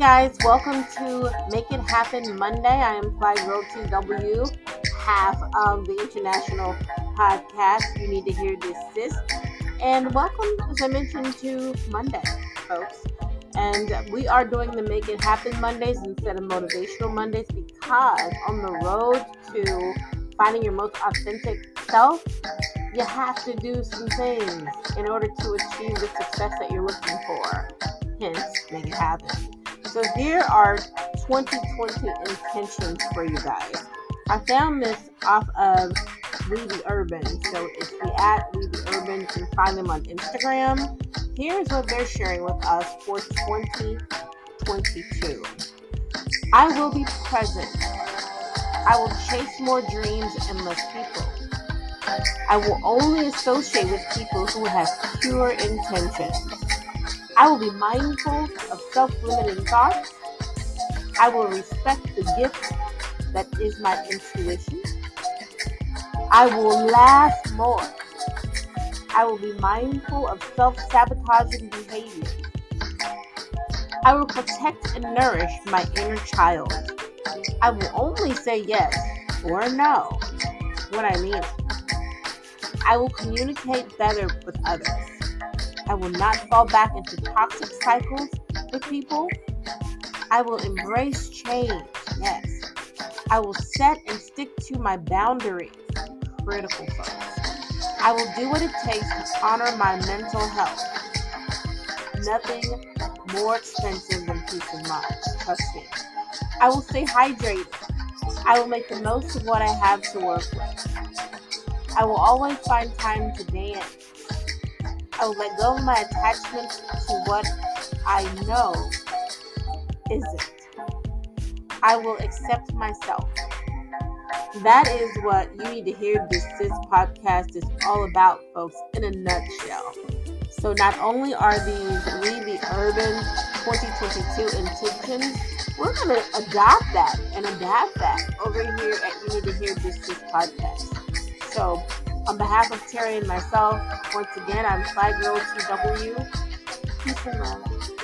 guys, welcome to Make It Happen Monday. I am Clyde Rowe W, half of the international podcast You Need to Hear This Sis. And welcome, as I mentioned, to Monday, folks. And we are doing the Make It Happen Mondays instead of Motivational Mondays because on the road to finding your most authentic self, you have to do some things in order to achieve the success that you're looking for. Hence, make it happen. So here are 2020 intentions for you guys. I found this off of We The Urban. So it's We The Urban. You can find them on Instagram. Here's what they're sharing with us for 2022. I will be present. I will chase more dreams and less people. I will only associate with people who have pure intentions. I will be mindful of self-limiting thoughts. I will respect the gift that is my intuition. I will laugh more. I will be mindful of self-sabotaging behavior. I will protect and nourish my inner child. I will only say yes or no when I mean it. I will communicate better with others. I will not fall back into toxic cycles with people. I will embrace change, yes. I will set and stick to my boundaries, critical folks. I will do what it takes to honor my mental health. Nothing more expensive than peace of mind, trust me. I will stay hydrated. I will make the most of what I have to work with. I will always find time to dance. I will let go of my attachment to what I know isn't. I will accept myself. That is what You Need to Hear This Sis podcast is all about, folks, in a nutshell. So not only are these We The Urban 2022 intentions, we're going to adopt that and adapt that over here at You Need to Hear This Sis podcast. So on behalf of Terry and myself, once again, I'm Clyde Rowe TW. Peace and love.